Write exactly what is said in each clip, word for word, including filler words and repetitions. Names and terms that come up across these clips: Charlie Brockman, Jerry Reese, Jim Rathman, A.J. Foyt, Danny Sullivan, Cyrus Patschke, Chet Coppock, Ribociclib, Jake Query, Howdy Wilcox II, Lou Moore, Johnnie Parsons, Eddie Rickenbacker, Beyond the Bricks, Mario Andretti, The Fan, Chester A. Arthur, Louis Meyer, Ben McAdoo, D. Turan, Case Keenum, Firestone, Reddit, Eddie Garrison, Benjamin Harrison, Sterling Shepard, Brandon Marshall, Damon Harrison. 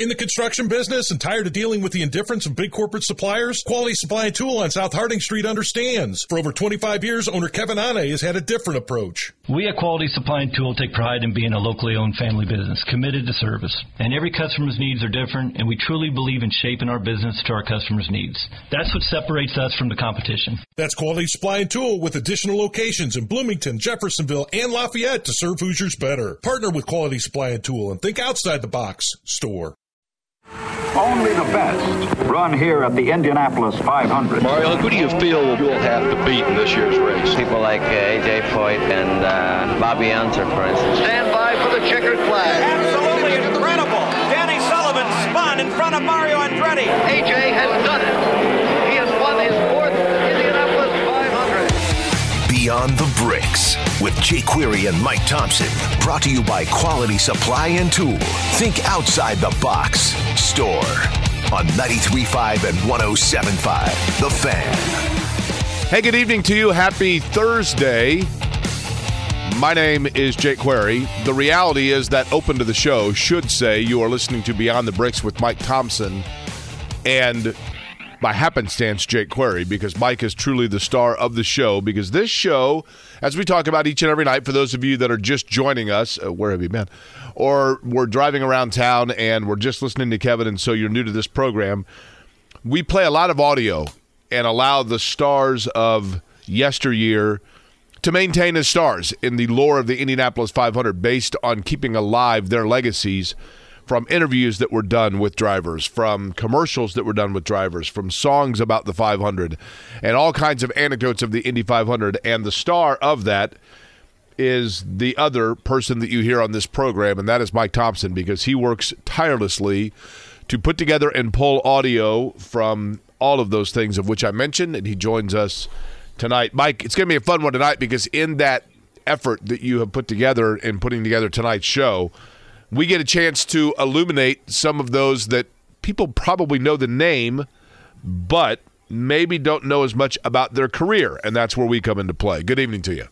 In the construction business and tired of dealing with the indifference of big corporate suppliers, Quality Supply and Tool on South Harding Street understands. For over twenty-five years, owner Kevin Ane has had a different approach. We at Quality Supply and Tool take pride in being a locally owned family business, committed to service. And every customer's needs are different, and we truly believe in shaping our business to our customers' needs. That's what separates us from the competition. That's Quality Supply and Tool, with additional locations in Bloomington, Jeffersonville, and Lafayette to serve Hoosiers better. Partner with Quality Supply and Tool and think outside the box. Store. Only the best run here at the Indianapolis five hundred. Mario, who do you feel you'll have to beat in this year's race? People like uh, A J. Foyt and uh, Bobby Unser, for instance. Stand by for the checkered flag. Absolutely incredible. Danny Sullivan spun in front of Mario Andretti. A J has done it. He has won his fourth Indianapolis five hundred. Beyond the Bricks with Jake Query and Mike Thomsen. Brought to you by Quality Supply and Tool. Think outside the box. Store on ninety-three point five and one oh seven point five. The Fan. Hey, good evening to you. Happy Thursday. My name is Jake Query. The reality is that open to the show should say you are listening to Beyond the Bricks with Mike Thomsen and, by happenstance, Jake Query, because Mike is truly the star of the show, because this show, as we talk about each and every night, for those of you that are just joining us, uh, where have you been, or we're driving around town and we're just listening to Kevin, and so you're new to this program, we play a lot of audio and allow the stars of yesteryear to maintain as stars in the lore of the Indianapolis five hundred, based on keeping alive their legacies. From interviews that were done with drivers, from commercials that were done with drivers, from songs about the five hundred, and all kinds of anecdotes of the Indy five hundred. And the star of that is the other person that you hear on this program, and that is Mike Thomsen, because he works tirelessly to put together and pull audio from all of those things of which I mentioned, and he joins us tonight. Mike, it's going to be a fun one tonight, because in that effort that you have put together in putting together tonight's show, we get a chance to illuminate some of those that people probably know the name, but maybe don't know as much about their career, and that's where we come into play. Good evening to you.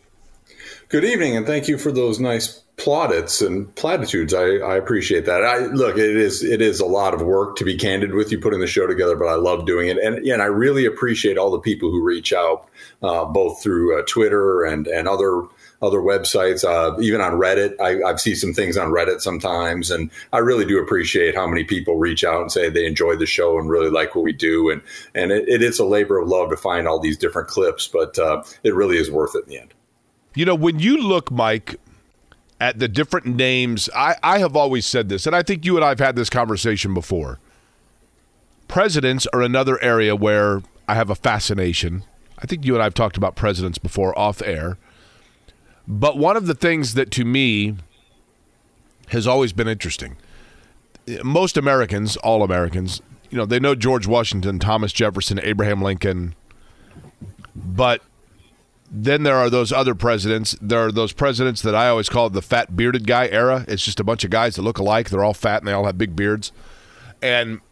Good evening, and thank you for those nice plaudits and platitudes. I, I appreciate that. I, look, it is it is a lot of work, to be candid with you, putting the show together, but I love doing it. And, and I really appreciate all the people who reach out, uh, both through uh, Twitter and, and other other websites, uh, even on Reddit. I, I've seen some things on Reddit sometimes, and I really do appreciate how many people reach out and say they enjoy the show and really like what we do. And, and it, it is a labor of love to find all these different clips, but uh, it really is worth it in the end. You know, when you look, Mike, at the different names, I, I have always said this, and I think you and I have had this conversation before. Presidents are another area where I have a fascination. I think you and I have talked about presidents before off air. But one of the things that to me has always been interesting, most Americans, all Americans, you know, they know George Washington, Thomas Jefferson, Abraham Lincoln, but then there are those other presidents. There are those presidents that I always call the fat bearded guy era. It's just a bunch of guys that look alike. They're all fat and they all have big beards. And,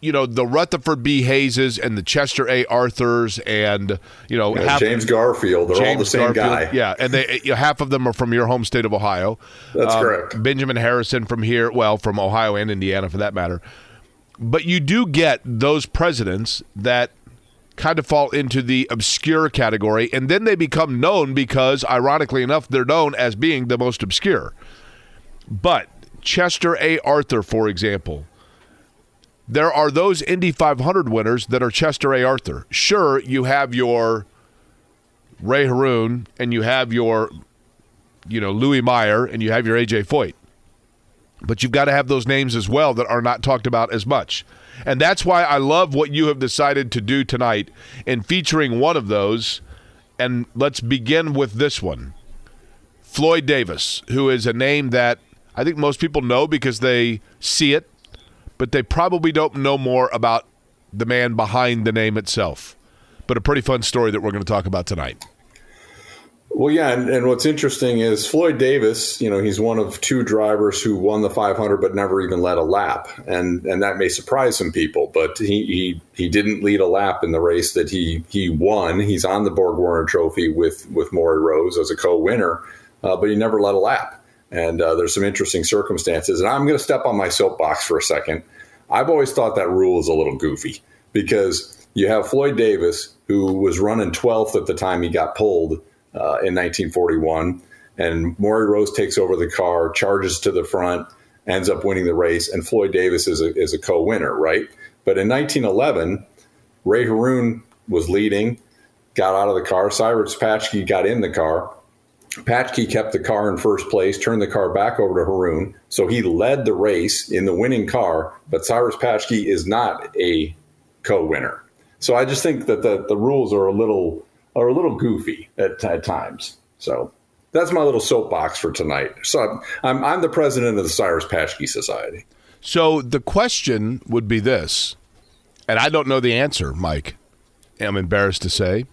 you know, the Rutherford B. Hayeses and the Chester A. Arthurs and, you know, yeah, half James of, Garfield. They're James all the same Garfield guy. Yeah, and they you know, half of them are from your home state of Ohio. That's um, correct. Benjamin Harrison from here, well, from Ohio and Indiana for that matter. But you do get those presidents that kind of fall into the obscure category, and then they become known because, ironically enough, they're known as being the most obscure. But Chester A. Arthur, for example, there are those Indy five hundred winners that are Chester A. Arthur. Sure, you have your Ray Harroun, and you have your, you know, Louis Meyer, and you have your A J. Foyt. But you've got to have those names as well that are not talked about as much. And that's why I love what you have decided to do tonight in featuring one of those. And let's begin with this one. Floyd Davis, who is a name that I think most people know because they see it, but they probably don't know more about the man behind the name itself. But a pretty fun story that we're going to talk about tonight. Well, yeah, and, and what's interesting is Floyd Davis, you know, he's one of two drivers who won the five hundred but never even led a lap. And and that may surprise some people, but he he, he didn't lead a lap in the race that he, he won. He's on the BorgWarner Trophy with, with Mauri Rose as a co-winner, uh, but he never led a lap. And uh, there's some interesting circumstances. And I'm going to step on my soapbox for a second. I've always thought that rule is a little goofy because you have Floyd Davis, who was running twelfth at the time he got pulled uh, in nineteen forty-one. And Mauri Rose takes over the car, charges to the front, ends up winning the race. And Floyd Davis is a, is a co-winner, right? But in nineteen eleven, Ray Harroun was leading, got out of the car. Cyrus Patschke got in the car. Patschke kept the car in first place, turned the car back over to Harroun. So he led the race in the winning car, but Cyrus Patschke is not a co-winner. So I just think that the, the rules are a little are a little goofy at, at times. So that's my little soapbox for tonight. So I'm, I'm, I'm the president of the Cyrus Patschke Society. So the question would be this, and I don't know the answer, Mike. I'm embarrassed to say.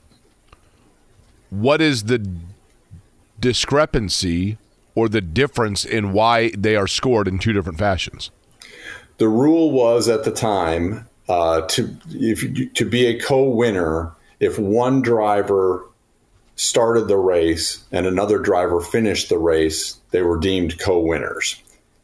What is the discrepancy or the difference in why they are scored in two different fashions? The rule was at the time uh, to if to be a co-winner if one driver started the race and another driver finished the race, they were deemed co-winners.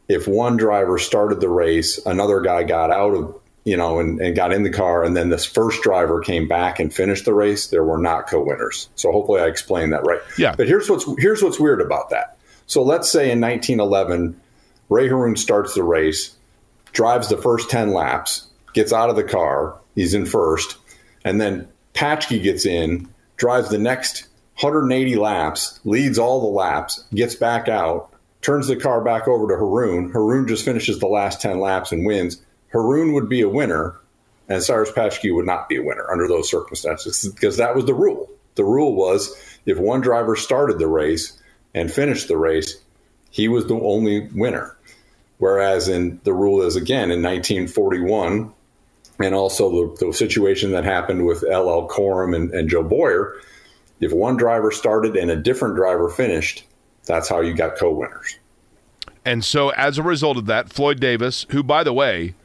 If one driver started the race, another guy got out of you know and, and got in the car, and then this first driver came back and finished the race, there were not co-winners. So hopefully I explained that right. Yeah. But here's what's here's what's weird about that. So let's say in nineteen eleven, Ray Harroun starts the race, drives the first ten laps, gets out of the car, he's in first, and then Patschke gets in, drives the next one hundred eighty laps, leads all the laps, gets back out, turns the car back over to Harroun. Harroun just finishes the last ten laps and wins. Harroun would be a winner, and Cyrus Patschke would not be a winner under those circumstances, because that was the rule. The rule was if one driver started the race and finished the race, he was the only winner. Whereas in the rule is, again, in nineteen forty-one, and also the, the situation that happened with L L. Corum and, and Joe Boyer, if one driver started and a different driver finished, that's how you got co-winners. And so as a result of that, Floyd Davis, who, by the way,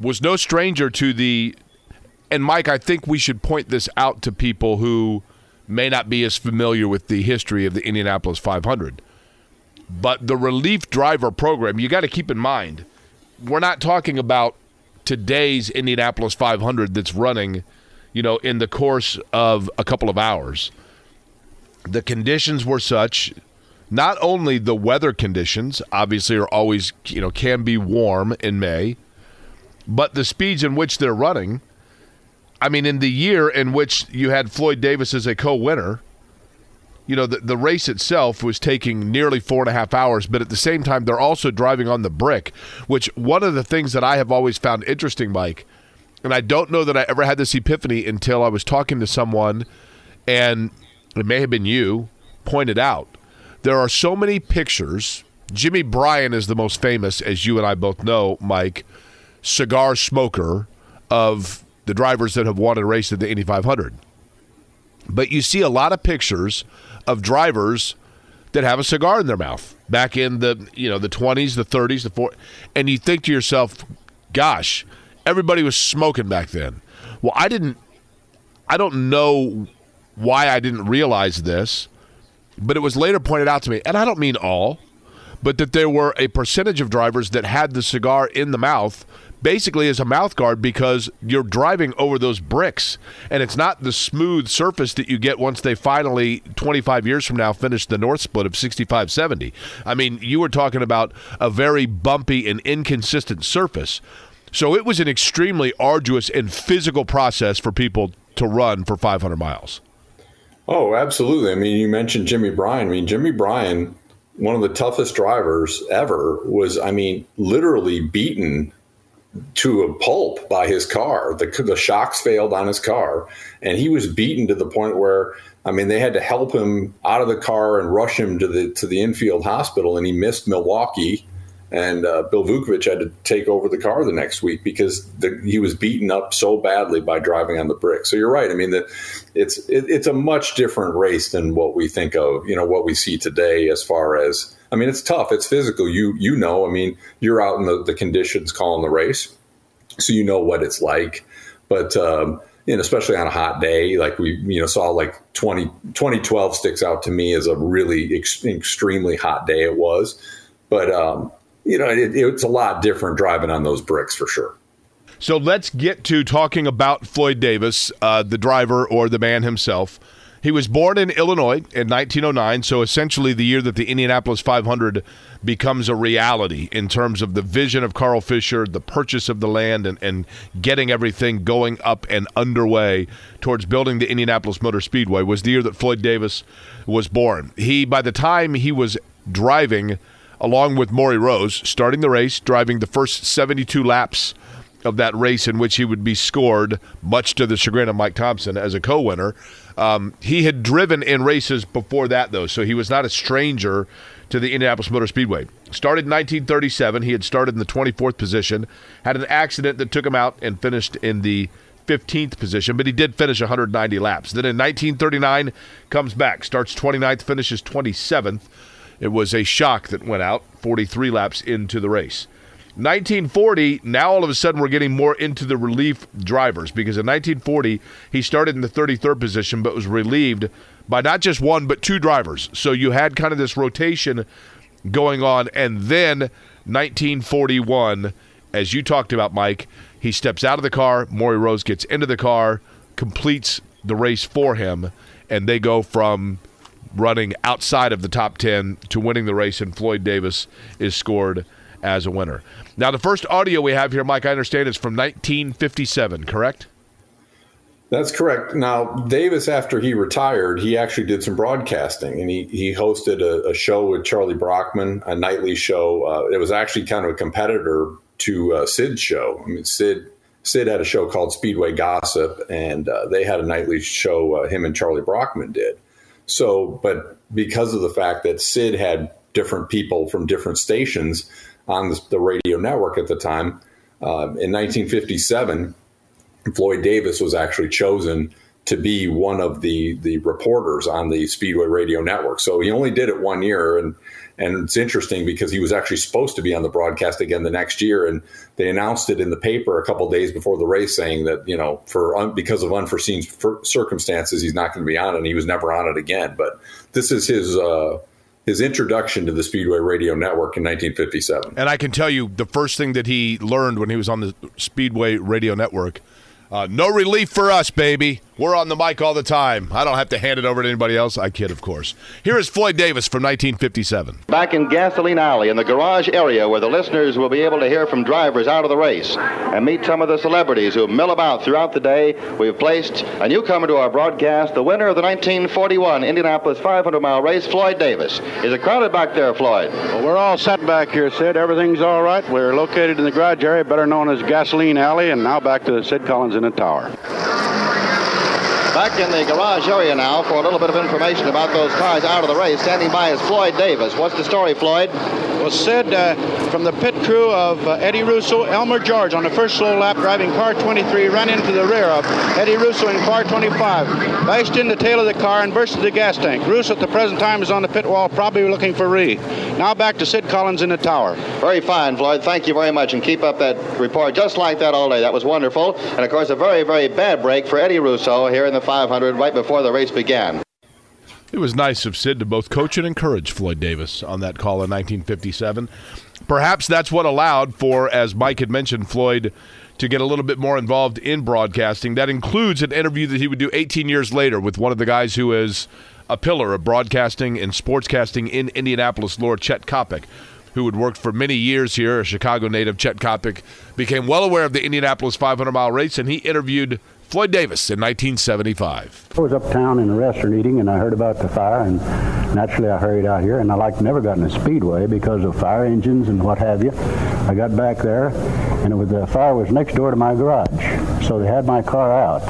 was no stranger to the – and, Mike, I think we should point this out to people who may not be as familiar with the history of the Indianapolis five hundred. But the relief driver program, you got to keep in mind, we're not talking about today's Indianapolis five hundred that's running, you know, in the course of a couple of hours. The conditions were such – not only the weather conditions, obviously, are always, you know, can be warm in May, but the speeds in which they're running. I mean, in the year in which you had Floyd Davis as a co-winner, you know, the, the race itself was taking nearly four and a half hours, but at the same time, they're also driving on the brick, which one of the things that I have always found interesting, Mike, and I don't know that I ever had this epiphany until I was talking to someone, and it may have been you, pointed out. There are so many pictures. Jimmy Bryan is the most famous, as you and I both know, Mike, cigar smoker of the drivers that have won a race at the Indy five hundred. But you see a lot of pictures of drivers that have a cigar in their mouth back in the, you know, the twenties, the thirties, the forties. And you think to yourself, gosh, everybody was smoking back then. Well, I didn't – I don't know why I didn't realize this. But it was later pointed out to me, and I don't mean all, but that there were a percentage of drivers that had the cigar in the mouth basically as a mouth guard, because you're driving over those bricks, and it's not the smooth surface that you get once they finally, twenty-five years from now, finish the north split of sixty-five seventy. I mean, you were talking about a very bumpy and inconsistent surface. So it was an extremely arduous and physical process for people to run for five hundred miles. Oh, absolutely. I mean, you mentioned Jimmy Bryan. I mean, Jimmy Bryan, one of the toughest drivers ever, was, I mean, literally beaten to a pulp by his car. The, the shocks failed on his car, and he was beaten to the point where, I mean, they had to help him out of the car and rush him to the to the infield hospital, and he missed Milwaukee. And uh, Bill Vukovich had to take over the car the next week because the, he was beaten up so badly by driving on the brick. So you're right. I mean, the, it's it, it's a much different race than what we think of, you know, what we see today as far as, I mean, it's tough. It's physical. You you know, I mean, you're out in the, the conditions calling the race, so you know what it's like. But um, you know, especially on a hot day, like we, you know, saw like twenty, twenty twelve sticks out to me as a really ex- extremely hot day it was. But, um, you know, it, it's a lot different driving on those bricks for sure. So let's get to talking about Floyd Davis, uh, the driver or the man himself. He was born in Illinois in nineteen oh nine, so essentially the year that the Indianapolis five hundred becomes a reality in terms of the vision of Carl Fisher, the purchase of the land, and, and getting everything going up and underway towards building the Indianapolis Motor Speedway was the year that Floyd Davis was born. He, by the time he was driving, along with Mauri Rose, starting the race, driving the first seventy-two laps of that race in which he would be scored, much to the chagrin of Mike Thomsen, as a co-winner. Um, he had driven in races before that, though, so he was not a stranger to the Indianapolis Motor Speedway. Started in nineteen thirty-seven. He had started in the twenty-fourth position, had an accident that took him out and finished in the fifteenth position, but he did finish one hundred ninety laps. Then in nineteen thirty-nine, comes back, starts twenty-ninth, finishes twenty-seventh. It was a shock that went out forty-three laps into the race. nineteen forty, now all of a sudden we're getting more into the relief drivers, because in nineteen forty, he started in the thirty-third position but was relieved by not just one but two drivers. So you had kind of this rotation going on, and then nineteen forty-one, as you talked about, Mike, he steps out of the car, Mauri Rose gets into the car, completes the race for him, and they go from running outside of the top ten to winning the race, and Floyd Davis is scored as a winner. Now, the first audio we have here, Mike, I understand is from nineteen fifty-seven, correct? That's correct. Now, Davis, after he retired, he actually did some broadcasting, and he, he hosted a, a show with Charlie Brockman, a nightly show. Uh, it was actually kind of a competitor to uh, Sid's show. I mean, Sid Sid had a show called Speedway Gossip, and uh, they had a nightly show, uh, him and Charlie Brockman did. So, but because of the fact that Sid had different people from different stations on the radio network at the time, um, in nineteen fifty-seven, Floyd Davis was actually chosen to be one of the the reporters on the Speedway Radio Network. So he only did it one year, and and it's interesting because he was actually supposed to be on the broadcast again the next year, and they announced it in the paper a couple of days before the race, saying that, you know, for un, because of unforeseen circumstances, he's not going to be on it, and he was never on it again. But this is his. Uh, his introduction to the Speedway Radio Network in nineteen fifty-seven. And I can tell you the first thing that he learned when he was on the Speedway Radio Network, uh, no relief for us, baby. We're on the mic all the time. I don't have to hand it over to anybody else. I kid, of course. Here is Floyd Davis from nineteen fifty-seven. Back in Gasoline Alley in the garage area where the listeners will be able to hear from drivers out of the race and meet some of the celebrities who mill about throughout the day. We've placed a newcomer to our broadcast, the winner of the nineteen forty-one Indianapolis five hundred mile race, Floyd Davis. Is it crowded back there, Floyd? Well, we're all set back here, Sid. Everything's all right. We're located in the garage area, better known as Gasoline Alley, and now back to Sid Collins in the tower. Back in the garage area now for a little bit of information about those cars out of the race. Standing by is Floyd Davis. What's the story, Floyd? Well, Sid, uh, from the pit crew of uh, Eddie Russo, Elmer George on the first slow lap driving car twenty-three ran into the rear of Eddie Russo in car twenty-five, bashed in the tail of the car and burst the gas tank. Russo at the present time is on the pit wall, probably looking for Ree. Now back to Sid Collins in the tower. Very fine, Floyd. Thank you very much, and keep up that report just like that all day. That was wonderful. And, of course, a very, very bad break for Eddie Russo here in the five hundred right before the race began. It was nice of Sid to both coach and encourage Floyd Davis on that call in nineteen fifty-seven. Perhaps that's what allowed for, as Mike had mentioned, Floyd to get a little bit more involved in broadcasting. That includes an interview that he would do eighteen years later with one of the guys who is a pillar of broadcasting and sportscasting in Indianapolis lore, Chet Coppock, who had worked for many years here. A Chicago native, Chet Coppock became well aware of the Indianapolis five hundred mile race, and he interviewed Floyd Davis in nineteen seventy-five. I was uptown in a restaurant eating, and I heard about the fire, and naturally I hurried out here, and I like never got in a speedway because of fire engines and what have you. I got back there, and it was, the fire was next door to my garage, so they had my car out,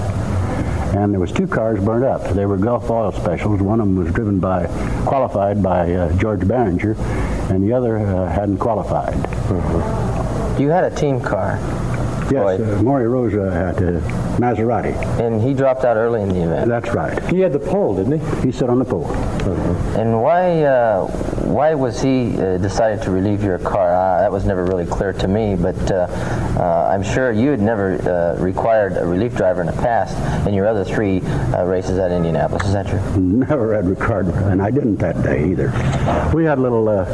and there was two cars burned up. They were Gulf Oil Specials. One of them was driven by, qualified by uh, George Barringer, and the other uh, hadn't qualified. Mm-hmm. You had a team car. Yes, uh, Mauri Rose had a Maserati. And he dropped out early in the event. That's right. He had the pole, didn't he? He sat on the pole. Mm-hmm. And why uh, why was he uh, decided to relieve your car? Uh, that was never really clear to me, but uh, uh, I'm sure you had never uh, required a relief driver in the past in your other three uh, races at Indianapolis. Is that true? Never had required, and I didn't that day either. We had a little, uh,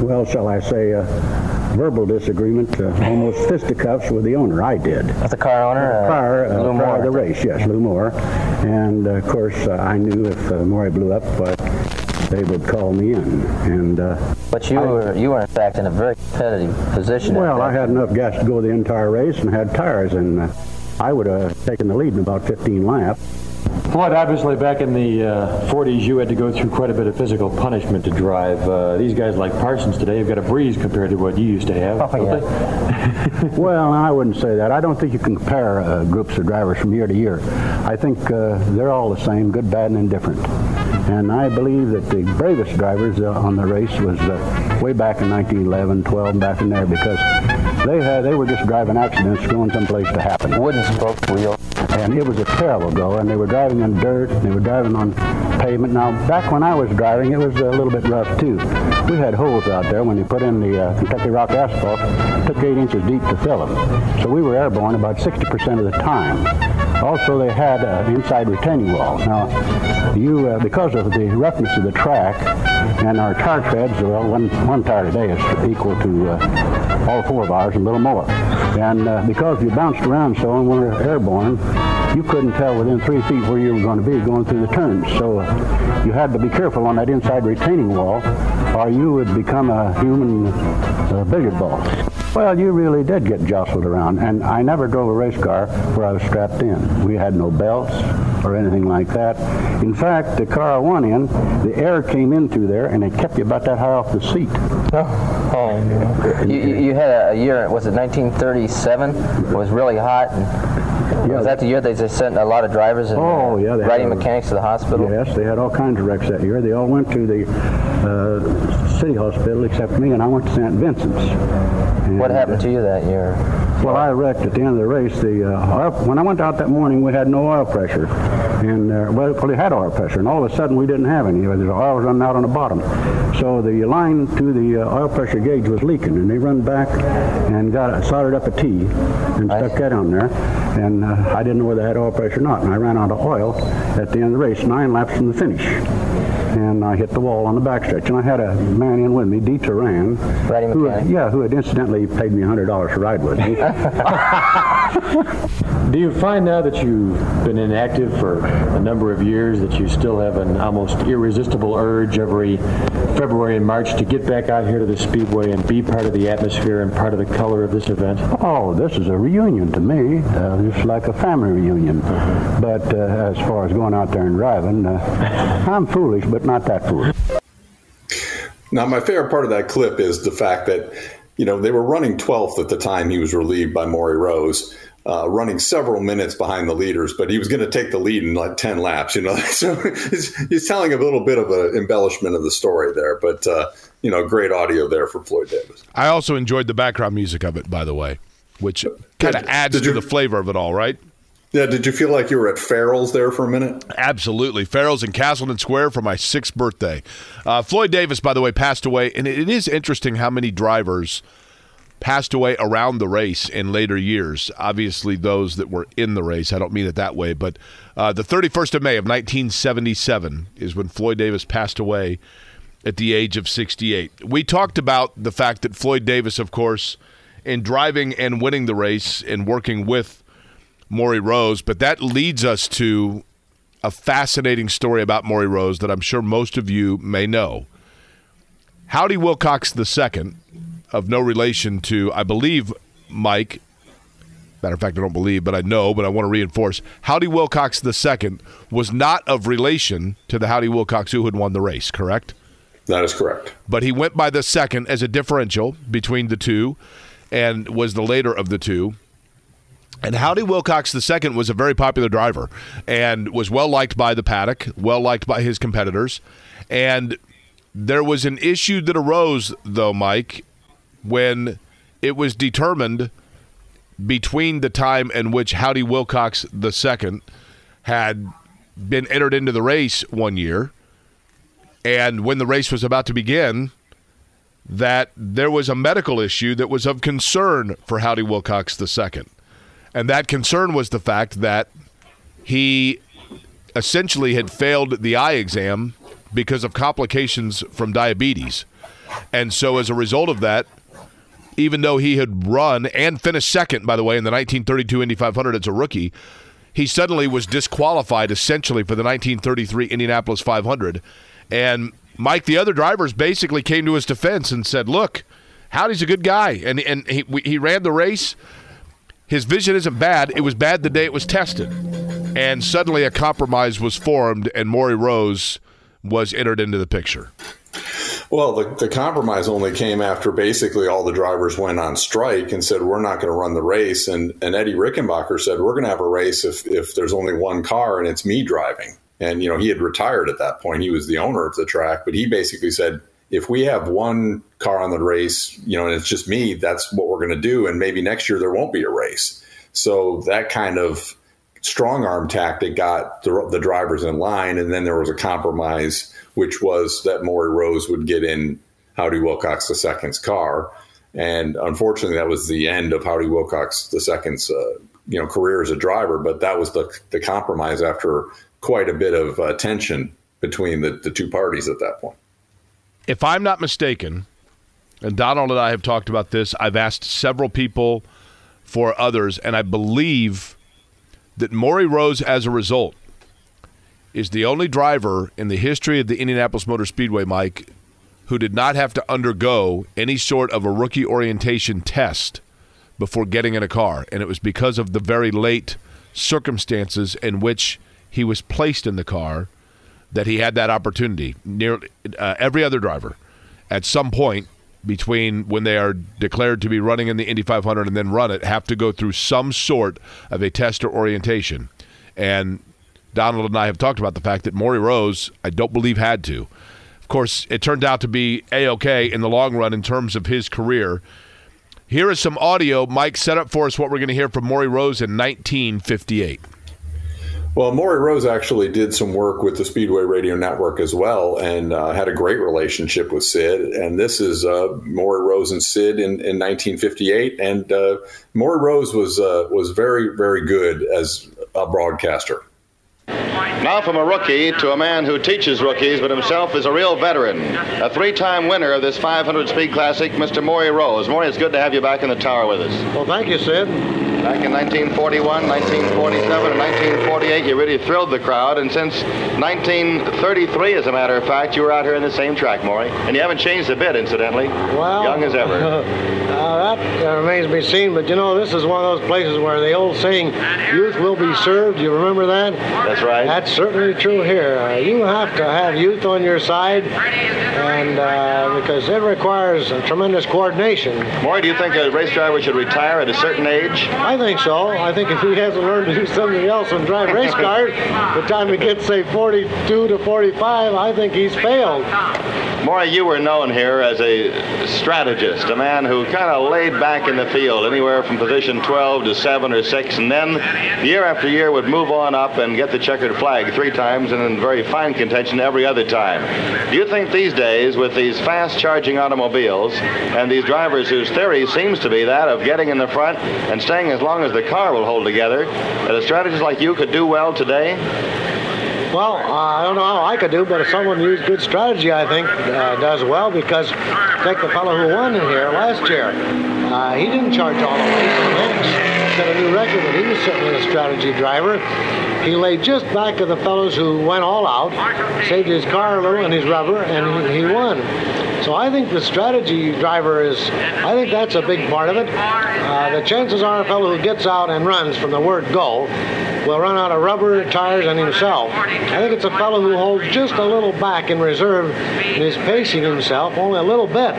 well, shall I say, uh, verbal disagreement, uh, almost fisticuffs with the owner. I did. With the car owner? Uh, prior, uh, Lou prior Moore. The race, yes, Lou Moore. And, uh, of course, uh, I knew if uh, Maury blew up, uh, they would call me in. And, uh, but you I, were, you were, in fact, in a very competitive position. Well, I had enough gas to go the entire race and had tires, and uh, I would have taken the lead in about fifteen laps. Floyd, obviously back in the uh, forties, you had to go through quite a bit of physical punishment to drive. Uh, these guys like Parsons today have got a breeze compared to what you used to have. Oh, yeah. Well, I wouldn't say that. I don't think you can compare uh, groups of drivers from year to year. I think uh, they're all the same, good, bad, and indifferent. And I believe that the bravest drivers uh, on the race was uh, way back in nineteen eleven, twelve, and back in there, because they had, they were just driving accidents going someplace to happen. Wooden spoke wheel. And it was a terrible go, and they were driving on dirt, and they were driving on pavement. Now, back when I was driving, it was a little bit rough, too. We had holes out there when they put in the uh, Kentucky Rock asphalt. It took eight inches deep to fill them. So we were airborne about sixty percent of the time. Also, they had uh, an inside retaining wall. Now, you, uh, because of the roughness of the track and our tire treads, well, one, one tire today is equal to uh, all four of ours and a little more. And uh, because you bounced around so and we were airborne, you couldn't tell within three feet where you were going to be going through the turns. So uh, you had to be careful on that inside retaining wall, or you would become a human uh, billiard ball. Well, you really did get jostled around, and I never drove a race car where I was strapped in. We had no belts or anything like that. In fact, the car I went in, the air came in through there, and it kept you about that high off the seat. Oh, oh. You, you had a year, was it nineteen thirty-seven? It was really hot. And yeah, was that the year they just sent a lot of drivers and oh, yeah, riding mechanics to the hospital? Yes, they had all kinds of wrecks that year. They all went to the uh, city hospital except me, and I went to Saint Vincent's. And what happened to you that year? Well, I wrecked at the end of the race. The uh, oil, when I went out that morning, we had no oil pressure. And, uh, well, we had oil pressure, and all of a sudden we didn't have any. The oil was running out on the bottom. So the line to the uh, oil pressure gauge was leaking, and they run back and got soldered up a T and stuck I... that on there. And uh, I didn't know whether I had oil pressure or not, and I ran out of oil at the end of the race, nine laps from the finish. And I hit the wall on the backstretch. And I had a man in with me, D. Turan, who, yeah, who had incidentally paid me one hundred dollars to ride with me. Do you find now that you've been inactive for a number of years that you still have an almost irresistible urge every February and March to get back out here to the Speedway and be part of the atmosphere and part of the color of this event? Oh, this is a reunion to me. Uh, it's like a family reunion. Mm-hmm. But uh, as far as going out there and driving, uh, I'm foolish, but not that foolish. Now, my favorite part of that clip is the fact that, you know, they were running twelfth at the time he was relieved by Mauri Rose. Uh, running several minutes behind the leaders, but he was going to take the lead in like ten laps, you know. So he's, he's telling a little bit of an embellishment of the story there, but, uh, you know, great audio there for Floyd Davis. I also enjoyed the background music of it, by the way, which kind of adds did you, to the flavor of it all, right? Yeah, did you feel like you were at Farrell's there for a minute? Absolutely. Farrell's in Castleton Square for my sixth birthday. Uh, Floyd Davis, by the way, passed away, and it, it is interesting how many drivers – passed away around the race in later years. Obviously, those that were in the race. I don't mean it that way, but uh, the thirty-first of May of nineteen seventy-seven is when Floyd Davis passed away at the age of sixty-eight. We talked about the fact that Floyd Davis, of course, in driving and winning the race and working with Mauri Rose, but that leads us to a fascinating story about Mauri Rose that I'm sure most of you may know. Howdy Wilcox the second, of no relation to, I believe, Mike. Matter of fact, I don't believe, but I know, but I want to reinforce. Howdy Wilcox the second was not of relation to the Howdy Wilcox who had won the race, correct? That is correct. But he went by the second as a differential between the two and was the later of the two. And Howdy Wilcox the second was a very popular driver and was well-liked by the paddock, well-liked by his competitors. And there was an issue that arose, though, Mike, when it was determined between the time in which Howdy Wilcox the second had been entered into the race one year and when the race was about to begin, that there was a medical issue that was of concern for Howdy Wilcox the second. And that concern was the fact that he essentially had failed the eye exam because of complications from diabetes. And so as a result of that, even though he had run and finished second, by the way, in the nineteen thirty-two Indy five hundred as a rookie, he suddenly was disqualified essentially for the nineteen thirty-three Indianapolis five hundred. And Mike, the other drivers basically came to his defense and said, look, Howdy's a good guy. And and he he ran the race. His vision isn't bad. It was bad the day it was tested. And suddenly a compromise was formed, and Mauri Rose was entered into the picture. Well, the, the compromise only came after basically all the drivers went on strike and said, we're not going to run the race. And, and Eddie Rickenbacker said, we're going to have a race if, if there's only one car and it's me driving. And, you know, he had retired at that point. He was the owner of the track. But he basically said, if we have one car on the race, you know, and it's just me, that's what we're going to do. And maybe next year there won't be a race. So that kind of strong arm tactic got the, the drivers in line. And then there was a compromise, which was that Mauri Rose would get in Howdy Wilcox the second's car. And unfortunately, that was the end of Howdy Wilcox the second's uh, you know, career as a driver. But that was the, the compromise after quite a bit of uh, tension between the, the two parties at that point. If I'm not mistaken, and Donald and I have talked about this, I've asked several people for others, and I believe that Mauri Rose, as a result, is the only driver in the history of the Indianapolis Motor Speedway, Mike, who did not have to undergo any sort of a rookie orientation test before getting in a car. And it was because of the very late circumstances in which he was placed in the car that he had that opportunity. Nearly uh, every other driver at some point between when they are declared to be running in the Indy five hundred and then run it have to go through some sort of a test or orientation. And Donald and I have talked about the fact that Mauri Rose, I don't believe, had to. Of course, it turned out to be A-OK in the long run in terms of his career. Here is some audio. Mike, set up for us what we're going to hear from Mauri Rose in nineteen fifty-eight. Well, Mauri Rose actually did some work with the Speedway Radio Network as well, and uh, had a great relationship with Sid. And this is uh, Mauri Rose and Sid in, in nineteen fifty-eight. And uh, Mauri Rose was uh, was very, very good as a broadcaster. Now from a rookie to a man who teaches rookies, but himself is a real veteran, a three-time winner of this five hundred speed classic, Mister Mauri Rose. Mauri, it's good to have you back in the tower with us. Well, thank you, Sid. Back in nineteen forty-one, nineteen forty-seven, and nineteen forty-eight, you really thrilled the crowd, and since nineteen thirty-three, as a matter of fact, you were out here in the same track, Mauri, and you haven't changed a bit, incidentally. Well, young as ever. Uh, that remains to be seen, but you know, this is one of those places where the old saying, youth will be served, you remember that? That's right. That's certainly true here. Uh, you have to have youth on your side, and uh, because it requires a tremendous coordination. Mauri, do you think a race driver should retire at a certain age? I think so. I think if he hasn't learned to do something else and drive race cars, the time he gets, say, forty-two to forty-five, I think he's failed. Mauri, you were known here as a strategist, a man who kind of laid back in the field, anywhere from position twelve to seven or six, and then year after year would move on up and get the checkered flag three times and in very fine contention every other time. Do you think these days, with these fast-charging automobiles and these drivers whose theory seems to be that of getting in the front and staying as long as the car will hold together, that a strategist like you could do well today? Well, uh, I don't know how I could do, but if someone used good strategy, I think, uh, does well, because take the fellow who won here last year. Uh, he didn't charge all the way. He set a new record, but he was certainly a strategy driver. He lay just back of the fellows who went all out, saved his car a little and his rubber, and he won. So I think the strategy driver is, I think that's a big part of it. Uh, the chances are a fellow who gets out and runs from the word go will run out of rubber, tires, and himself. I think it's a fellow who holds just a little back in reserve and is pacing himself only a little bit.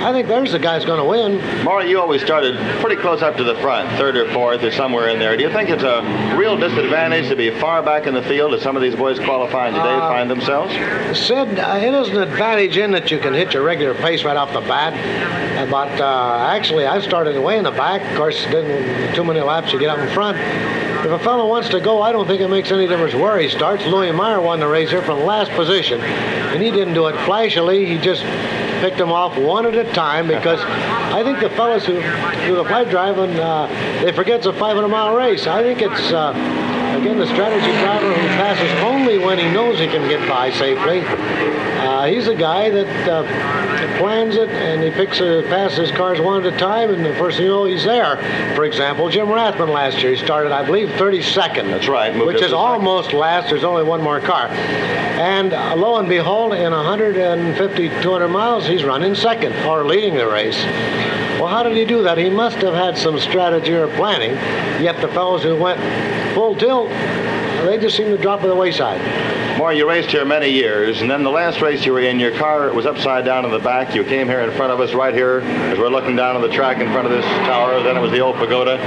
I think there's the guy's going to win. Mauri, you always started pretty close up to the front, third or fourth or somewhere in there. Do you think it's a real disadvantage to be far back in the field as some of these boys qualifying today uh, find themselves? Sid, uh, it is an advantage in that you can hit your regular pace right off the bat. Uh, but uh, actually, I started way in the back. Of course, didn't too many laps you get up in front. If a fellow wants to go, I don't think it makes any difference where he starts. Louis Meyer won the race here from last position, and he didn't do it flashily. He just picked them off one at a time, because I think the fellows who do the flag driving, uh, they forget it's a five hundred mile race. I think it's... Uh, Again, the strategy driver who passes only when he knows he can get by safely. Uh, he's a guy that uh, plans it, and he picks uh, passes his cars one at a time, and the first thing you know, he's there. For example, Jim Rathman last year, he started, I believe, thirty-second. That's right. Which is almost last. There's only one more car. And uh, lo and behold, in one fifty, two hundred miles, he's running second, or leading the race. Well, how did he do that? He must have had some strategy or planning, yet the fellows who went full tilt, they just seem to drop to the wayside. Maury, you raced here many years, and then the last race you were in, your car was upside down in the back. You came here in front of us, right here, as we're looking down on the track in front of this tower. Then it was the old pagoda.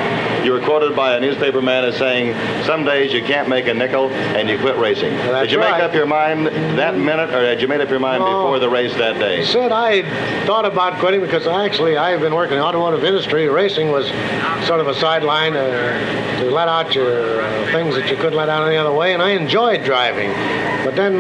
You were quoted by a newspaper man as saying, some days you can't make a nickel, and you quit racing. That's did you right. make up your mind that minute, or had you made up your mind no, before the race that day? Sid, I thought about quitting, because I actually, I've been working in the automotive industry. Racing was sort of a sideline uh, to let out your uh, things that you couldn't let out any other way, and I enjoyed driving. But then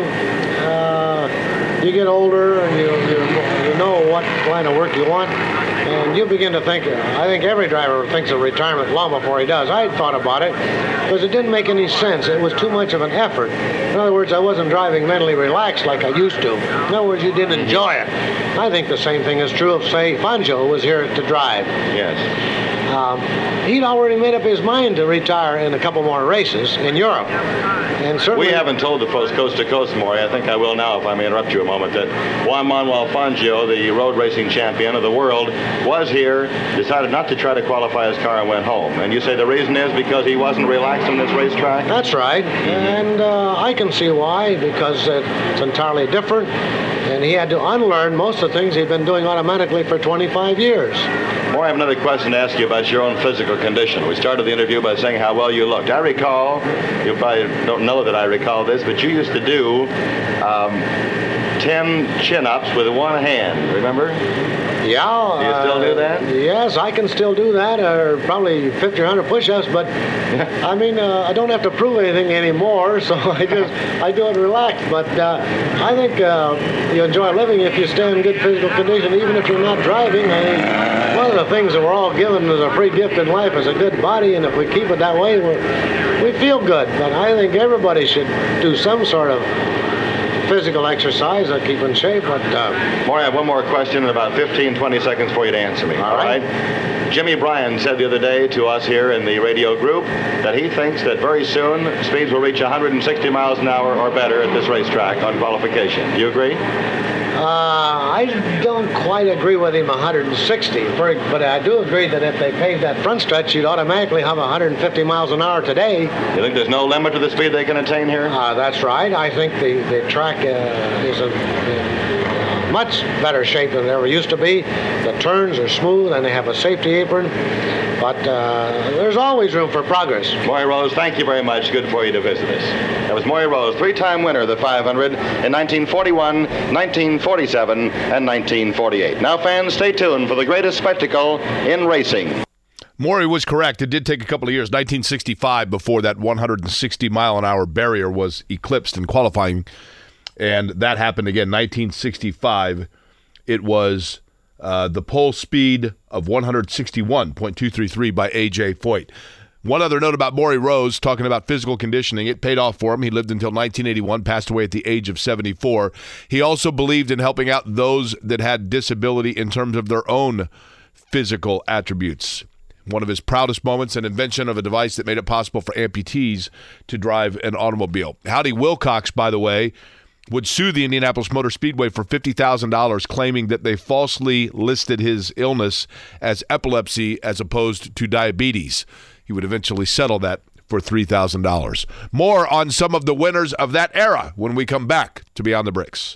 uh, you get older, and you, you, you know what line of work you want, and you begin to think, I think every driver thinks of retirement long before he does. I thought about it, because it didn't make any sense. It was too much of an effort. In other words, I wasn't driving mentally relaxed like I used to. In other words, you didn't enjoy it. I think the same thing is true of, say, Fangio was here to drive. Yes. Um, he'd already made up his mind to retire in a couple more races in Europe. And certainly we haven't told the folks coast to coast, Maury. I think I will now, if I may interrupt you a moment, that Juan Manuel Fangio, the road racing champion of the world, was here, decided not to try to qualify his car, and went home. And you say the reason is because he wasn't relaxed on this racetrack? That's right. And uh, I can see why, because it's entirely different. And he had to unlearn most of the things he'd been doing automatically for twenty-five years. Maury, I have another question to ask you about your own physical condition. We started the interview by saying how well you looked. I recall, you probably don't know that I recall this, but you used to do um, ten chin-ups with one hand, remember? Yeah. Do you still uh, do that? Yes, I can still do that, or probably fifty or a hundred push-ups, but I mean, uh, I don't have to prove anything anymore, so I just, I do it relaxed. But uh, I think uh, you enjoy living if you stay in good physical condition, even if you're not driving. I mean, one of the things that we're all given as a free gift in life is a good body, and if we keep it that way, we're, we feel good. But I think everybody should do some sort of physical exercise. I keep in shape, but... Uh, Maury, I have one more question in about fifteen, twenty seconds for you to answer me. All right. right? Jimmy Bryan said the other day to us here in the radio group that he thinks that very soon speeds will reach one hundred sixty miles an hour or better at this racetrack on qualification. Do you agree? Uh, I don't quite agree with him one hundred sixty, for, but I do agree that if they paved that front stretch, you'd automatically have one hundred fifty miles an hour today. You think there's no limit to the speed they can attain here? Uh, that's right. I think the, the track uh, is a... Uh, much better shape than it ever used to be. The turns are smooth, and they have a safety apron, but uh, there's always room for progress. Mauri Rose, thank you very much. Good for you to visit us. That was Mauri Rose, three-time winner of the five hundred in nineteen forty-one, nineteen forty-seven, and nineteen forty-eight. Now, fans, stay tuned for the greatest spectacle in racing. Maury was correct. It did take a couple of years, nineteen sixty-five, before that one hundred sixty mile an hour barrier was eclipsed in qualifying. And that happened again, nineteen sixty-five. It was uh, the pole speed of one hundred sixty-one point two three three by A J. Foyt. One other note about Maury Rose, talking about physical conditioning, it paid off for him. He lived until nineteen eighty-one, passed away at the age of seventy-four. He also believed in helping out those that had disability in terms of their own physical attributes. One of his proudest moments, an invention of a device that made it possible for amputees to drive an automobile. Howdy Wilcox, by the way, would sue the Indianapolis Motor Speedway for fifty thousand dollars, claiming that they falsely listed his illness as epilepsy as opposed to diabetes. He would eventually settle that for three thousand dollars. More on some of the winners of that era when we come back to Beyond the Bricks.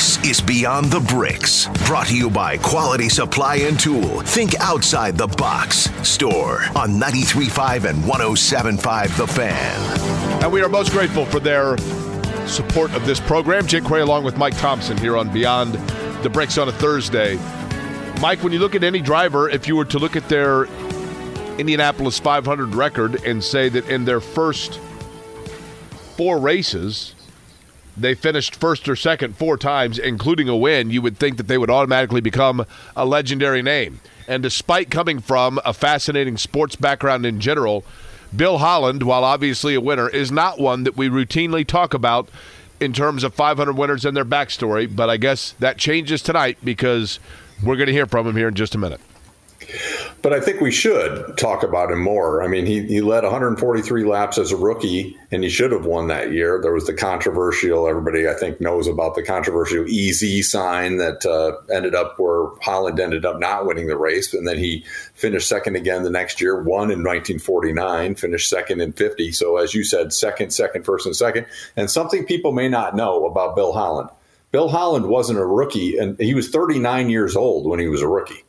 This is Beyond the Bricks, brought to you by Quality Supply and Tool. Think outside the box. Store on ninety-three point five and one oh seven point five The Fan. And we are most grateful for their support of this program. Jake Query along with Mike Thomsen here on Beyond the Bricks on a Thursday. Mike, when you look at any driver, if you were to look at their Indianapolis five hundred record and say that in their first four races, they finished first or second four times, including a win, you would think that they would automatically become a legendary name. And despite coming from a fascinating sports background in general, Bill Holland, while obviously a winner, is not one that we routinely talk about in terms of five hundred winners and their backstory. But I guess that changes tonight because we're going to hear from him here in just a minute. But I think we should talk about him more. I mean, he, he led one hundred forty-three laps as a rookie, and he should have won that year. There was the controversial, everybody I think knows about the controversial E Z sign that uh, ended up where Holland ended up not winning the race. And then he finished second again the next year, won in nineteen forty-nine, finished second in fifty. So as you said, second, second, first, and second. And something people may not know about Bill Holland. Bill Holland wasn't a rookie, and he was thirty-nine years old when he was a rookie.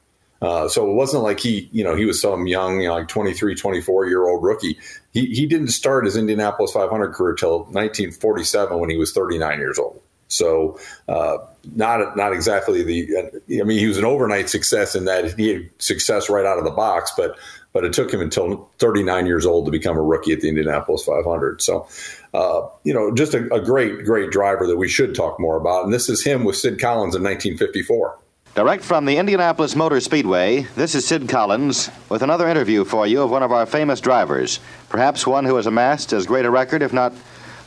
Uh, so it wasn't like he, you know, he was some young, you know, like twenty-three, twenty-four year old rookie. He he didn't start his Indianapolis five hundred career till nineteen forty-seven when he was thirty-nine years old. So uh, not not exactly the. I mean, he was an overnight success in that he had success right out of the box, but but it took him until thirty-nine years old to become a rookie at the Indianapolis five hundred. So uh, you know, just a, a great great driver that we should talk more about. And this is him with Sid Collins in nineteen fifty-four. Direct from the Indianapolis Motor Speedway, this is Sid Collins with another interview for you of one of our famous drivers, perhaps one who has amassed as great a record, if not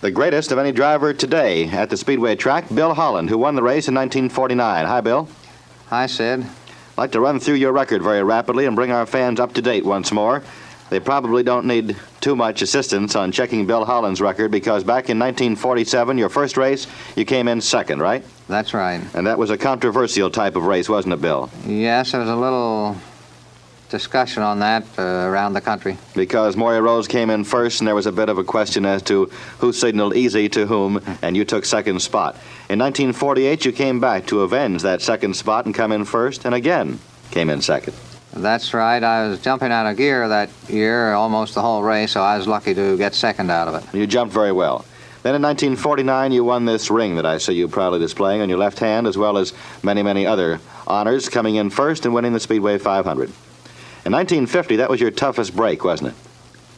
the greatest, of any driver today at the Speedway track, Bill Holland, who won the race in nineteen forty-nine. Hi, Bill. Hi, Sid. I'd like to run through your record very rapidly and bring our fans up to date once more. They probably don't need too much assistance on checking Bill Holland's record because back in nineteen forty-seven, your first race, you came in second, right? That's right. And that was a controversial type of race, wasn't it, Bill? Yes, there was a little discussion on that uh, around the country. Because Mauri Rose came in first, and there was a bit of a question as to who signaled easy to whom, and you took second spot. In nineteen forty-eight, you came back to avenge that second spot and come in first, and again came in second. That's right. I was jumping out of gear that year, almost the whole race, so I was lucky to get second out of it. You jumped very well. Then in nineteen forty-nine, you won this ring that I see you proudly displaying on your left hand, as well as many, many other honors, coming in first and winning the Speedway five hundred. In nineteen fifty, that was your toughest break, wasn't it?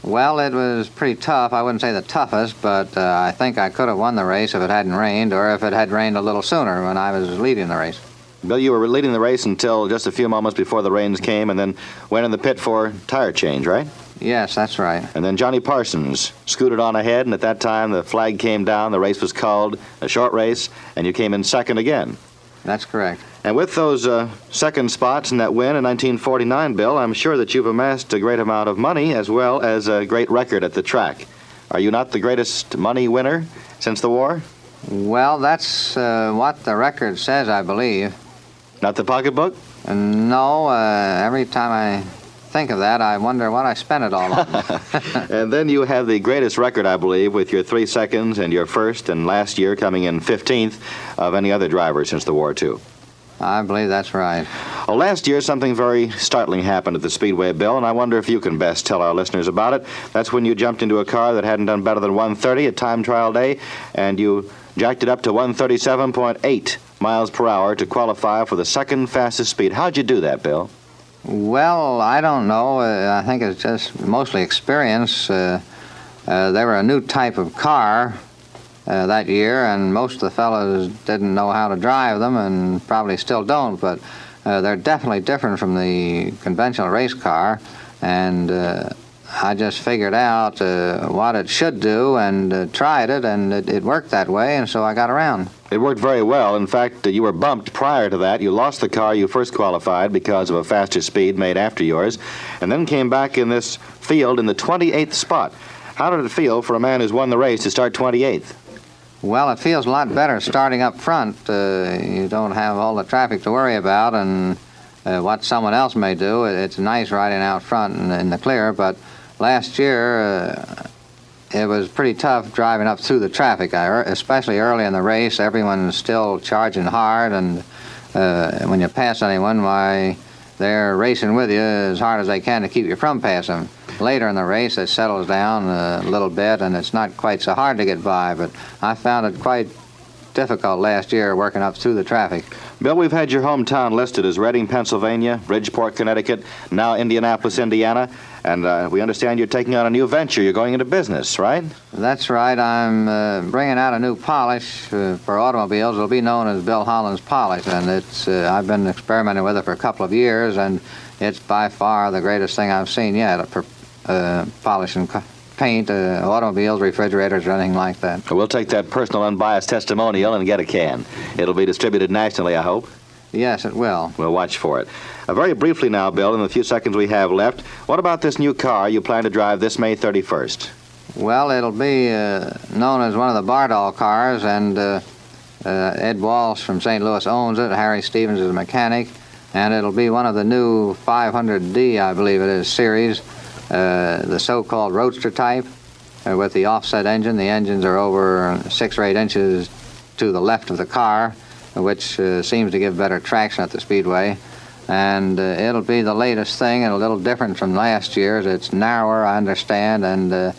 Well, it was pretty tough. I wouldn't say the toughest, but uh, I think I could have won the race if it hadn't rained, or if it had rained a little sooner when I was leading the race. Bill, you were leading the race until just a few moments before the rains came and then went in the pit for tire change, right? Yes, that's right. And then Johnny Parsons scooted on ahead, and at that time the flag came down, the race was called, a short race, and you came in second again. That's correct. And with those uh, second spots and that win in nineteen forty-nine, Bill, I'm sure that you've amassed a great amount of money as well as a great record at the track. Are you not the greatest money winner since the war? Well, that's uh, what the record says, I believe. Not the pocketbook? Uh, no. Uh, every time I think of that, I wonder what I spent it all on. And then you have the greatest record, I believe, with your three seconds and your first and last year coming in fifteenth of any other driver since the war, too. I believe that's right. Well, last year, something very startling happened at the Speedway, Bill, and I wonder if you can best tell our listeners about it. That's when you jumped into a car that hadn't done better than one thirty at time trial day, and you jacked it up to one thirty-seven point eight miles per hour to qualify for the second fastest speed. How'd you do that, Bill? Well, I don't know. Uh, I think it's just mostly experience. Uh, uh, they were a new type of car uh, that year, and most of the fellows didn't know how to drive them and probably still don't, but uh, they're definitely different from the conventional race car, and uh, I just figured out uh, what it should do and uh, tried it, and it, it worked that way, and so I got around. It worked very well. In fact, you were bumped prior to that. You lost the car you first qualified because of a faster speed made after yours, and then came back in this field in the twenty-eighth spot. How did it feel for a man who's won the race to start twenty-eighth? Well, it feels a lot better starting up front. Uh, you don't have all the traffic to worry about and uh, what someone else may do. It's nice riding out front in, in the clear, but last year, uh, it was pretty tough driving up through the traffic, especially early in the race. Everyone's still charging hard, and uh, when you pass anyone, why, they're racing with you as hard as they can to keep you from passing. Later in the race, it settles down a little bit, and it's not quite so hard to get by, but I found it quite difficult last year working up through the traffic. Bill, we've had your hometown listed as Reading, Pennsylvania, Bridgeport, Connecticut, now Indianapolis, Indiana, and uh, we understand you're taking on a new venture. You're going into business, right? That's right. I'm uh, bringing out a new polish uh, for automobiles. It'll be known as Bill Holland's polish, and it's uh, I've been experimenting with it for a couple of years, and it's by far the greatest thing I've seen yet for uh, polishing paint, uh, automobiles, refrigerators, or anything like that. We'll take that personal unbiased testimonial and get a can. It'll be distributed nationally, I hope. Yes, it will. We'll watch for it. Uh, very briefly now, Bill, in the few seconds we have left, what about this new car you plan to drive this May thirty-first? Well, it'll be uh, known as one of the Bardol cars, and uh, uh, Ed Walsh from Saint Louis owns it. Harry Stevens is a mechanic, and it'll be one of the new five hundred D, I believe it is, series. Uh, the so-called roadster type uh, with the offset engine. The engines are over six or eight inches to the left of the car, which uh, seems to give better traction at the speedway. And uh, it'll be the latest thing and a little different from last year's. It's narrower, I understand, and uh,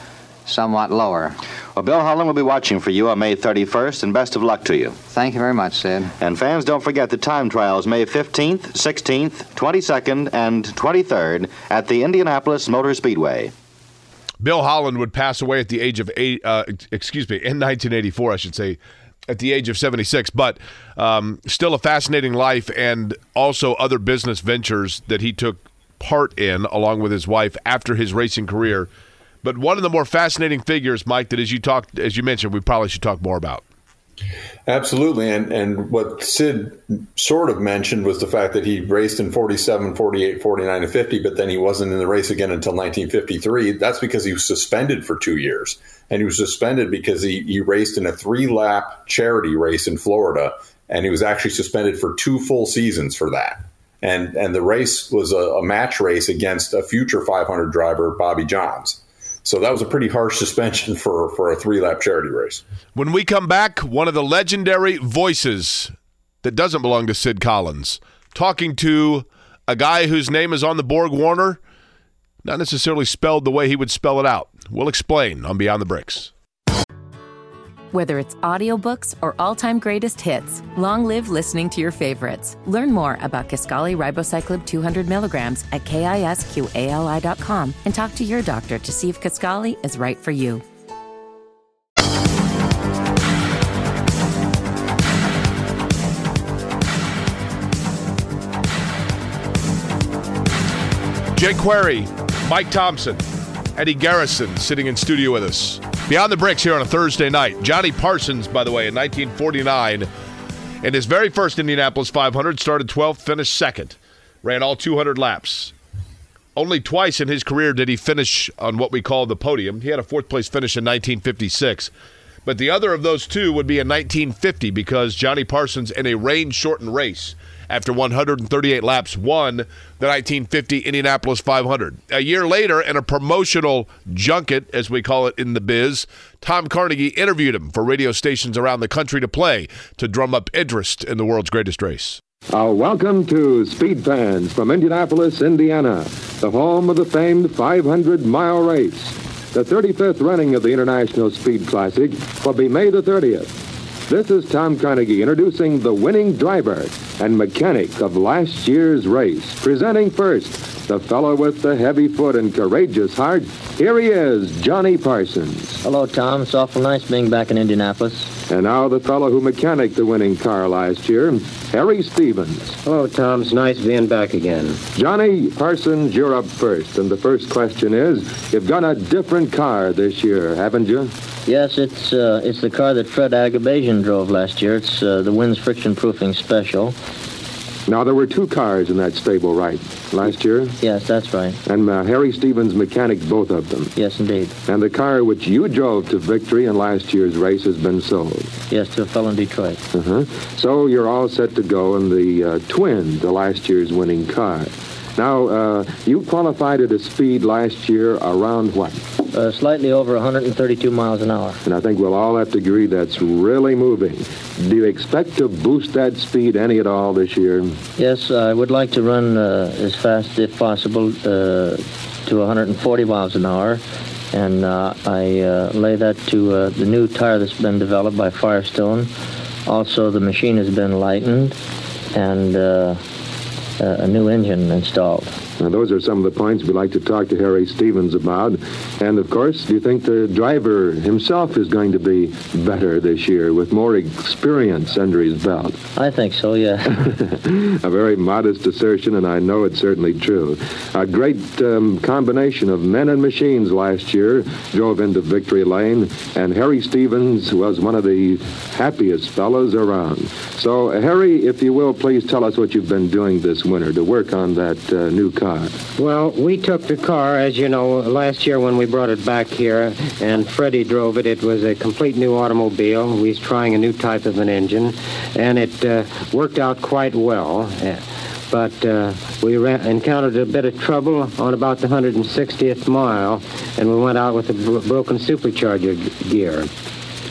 somewhat lower. Well, Bill Holland will be watching for you on May thirty-first, and best of luck to you. Thank you very much, Sid. And fans, don't forget the time trials May fifteenth, sixteenth, twenty-second, and twenty-third at the Indianapolis Motor Speedway. Bill Holland would pass away at the age of eight, uh, excuse me, in nineteen eighty-four, I should say, at the age of seventy-six, but um, still a fascinating life, and also other business ventures that he took part in along with his wife after his racing career. But one of the more fascinating figures, Mike, that as you talked, as you mentioned, we probably should talk more about. Absolutely. And and what Sid sort of mentioned was the fact that he raced in forty-seven, forty-eight, forty-nine, and fifty, but then he wasn't in the race again until nineteen fifty-three. That's because he was suspended for two years. And he was suspended because he, he raced in a three-lap charity race in Florida, and he was actually suspended for two full seasons for that. And, and the race was a, a match race against a future five hundred driver, Bobby Johns. So that was a pretty harsh suspension for, for a three-lap charity race. When we come back, one of the legendary voices that doesn't belong to Sid Collins, talking to a guy whose name is on the BorgWarner, not necessarily spelled the way he would spell it out. We'll explain on Beyond the Bricks. Whether it's audiobooks or all-time greatest hits, long live listening to your favorites. Learn more about Kisqali Ribocyclib two hundred milligrams at kisqali dot com and talk to your doctor to see if Kisqali is right for you. Jake Query, Mike Thomsen, Eddie Garrison sitting in studio with us. Beyond the Bricks here on a Thursday night. Johnny Parsons, by the way, in nineteen forty-nine, in his very first Indianapolis five hundred, started twelfth, finished second, ran all two hundred laps. Only twice in his career did he finish on what we call the podium. He had a fourth-place finish in nineteen fifty-six. But the other of those two would be in nineteen fifty, because Johnny Parsons, in a rain-shortened race, after one hundred thirty-eight laps, won the nineteen fifty Indianapolis five hundred. A year later, in a promotional junket, as we call it in the biz, Tom Carnegie interviewed him for radio stations around the country to play to drum up interest in the world's greatest race. A welcome to Speed Fans from Indianapolis, Indiana, the home of the famed five hundred mile race. The thirty-fifth running of the International Speed Classic will be May the thirtieth. This is Tom Carnegie introducing the winning driver and mechanic of last year's race. Presenting first, the fellow with the heavy foot and courageous heart, here he is, Johnny Parsons. Hello, Tom. It's awful nice being back in Indianapolis. And now the fellow who mechanicked the winning car last year, Harry Stevens. Hello, Tom. It's nice being back again. Johnny Parsons, you're up first. And the first question is, you've got a different car this year, haven't you? Yes, it's uh, it's the car that Fred Agabasian drove last year. It's uh, the Wins Friction Proofing Special. Now, there were two cars in that stable, right, last year? Yes, that's right. And uh, Harry Stevens mechanicked both of them. Yes, indeed. And the car which you drove to victory in last year's race has been sold. Yes, to a fellow in Detroit. Uh-huh. So you're all set to go in the uh, Twin, the last year's winning car. Now, uh, you qualified at a speed last year around what? uh, slightly over one hundred thirty-two miles an hour. And I think we'll all have to agree that's really moving. Do you expect to boost that speed any at all this year? Yes, I would like to run uh, as fast if possible uh, to one hundred forty miles an hour. And uh, I uh, lay that to uh, the new tire that's been developed by Firestone. Also, the machine has been lightened and uh, a new engine installed. Now, those are some of the points we'd like to talk to Harry Stevens about. And, of course, do you think the driver himself is going to be better this year with more experience under his belt? I think so, yeah. A very modest assertion, and I know it's certainly true. A great um, combination of men and machines last year drove into victory lane, and Harry Stevens was one of the happiest fellows around. So, Harry, if you will, please tell us what you've been doing this winter to work on that uh, new car. Well, we took the car, as you know, last year when we brought it back here, and Freddie drove it. It was a complete new automobile. We was trying a new type of an engine, and it uh, worked out quite well. But uh, we ran, encountered a bit of trouble on about the one hundred sixtieth mile, and we went out with a bro broken supercharger gear.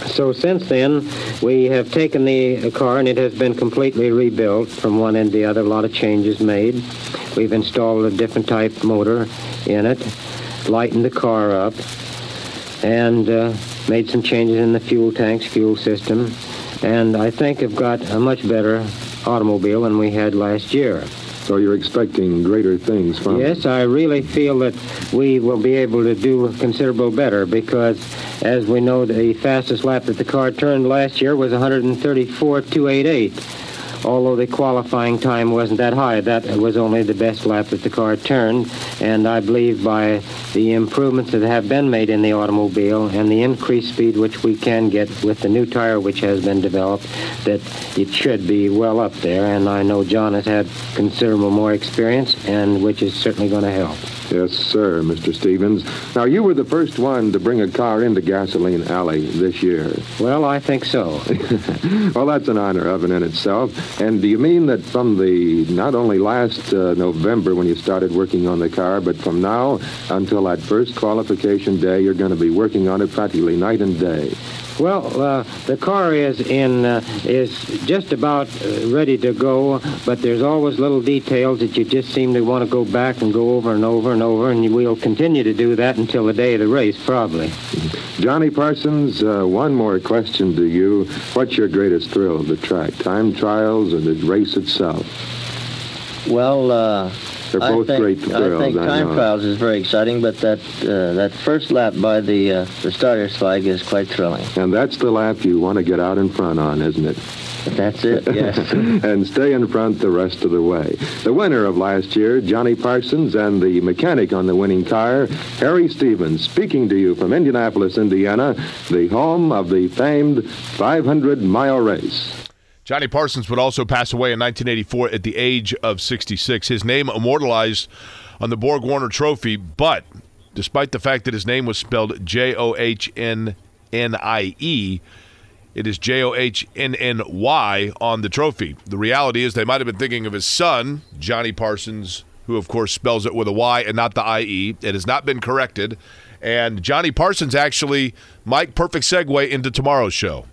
So since then, we have taken the car, and it has been completely rebuilt from one end to the other. A lot of changes made. We've installed a different type motor in it, lightened the car up, and uh, made some changes in the fuel tanks, fuel system. And I think I've got a much better automobile than we had last year. So you're expecting greater things from it? Yes, I really feel that we will be able to do considerable better because, as we know, the fastest lap that the car turned last year was one thirty-four two eighty-eight. Although the qualifying time wasn't that high, that was only the best lap that the car turned. And I believe by the improvements that have been made in the automobile and the increased speed which we can get with the new tire which has been developed, that it should be well up there. And I know John has had considerable more experience, and which is certainly going to help. Yes, sir, Mister Stevens. Now, you were the first one to bring a car into Gasoline Alley this year. Well, I think so. Well, that's an honor of and in itself. And do you mean that from the, not only last uh, November when you started working on the car, but from now until that first qualification day, you're going to be working on it practically night and day? Well, uh, the car is in uh, is just about uh, ready to go, but there's always little details that you just seem to want to go back and go over and over and over, and we'll continue to do that until the day of the race, probably. Johnny Parsons, uh, one more question to you. What's your greatest thrill of the track, time trials or the race itself? Well, uh, they're both I think, great thrills. I think time I trials is very exciting, but that uh, that first lap by the uh, the starter's flag is quite thrilling. And that's the lap you want to get out in front on, isn't it? That's it, yes. And stay in front the rest of the way. The winner of last year, Johnny Parsons, and the mechanic on the winning car, Harry Stevens, speaking to you from Indianapolis, Indiana, the home of the famed five hundred mile race. Johnny Parsons would also pass away in nineteen eighty-four at the age of sixty-six. His name immortalized on the BorgWarner Trophy, but despite the fact that his name was spelled J O H N N I E, it is J O H N N Y on the trophy. The reality is they might have been thinking of his son, Johnny Parsons, who, of course, spells it with a Y and not the I E. It has not been corrected. And Johnny Parsons actually, Mike, perfect segue into tomorrow's show.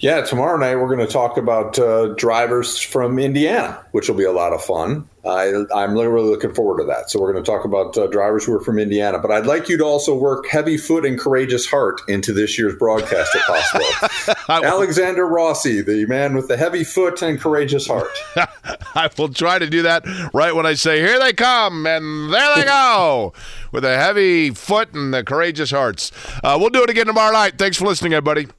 Yeah, tomorrow night we're going to talk about uh, drivers from Indiana, which will be a lot of fun. I, I'm really looking forward to that. So we're going to talk about uh, drivers who are from Indiana. But I'd like you to also work heavy foot and courageous heart into this year's broadcast, if possible. Alexander Rossi, the man with the heavy foot and courageous heart. I will try to do that right when I say, here they come, and there they go, with a heavy foot and the courageous hearts. Uh, we'll do it again tomorrow night. Thanks for listening, everybody.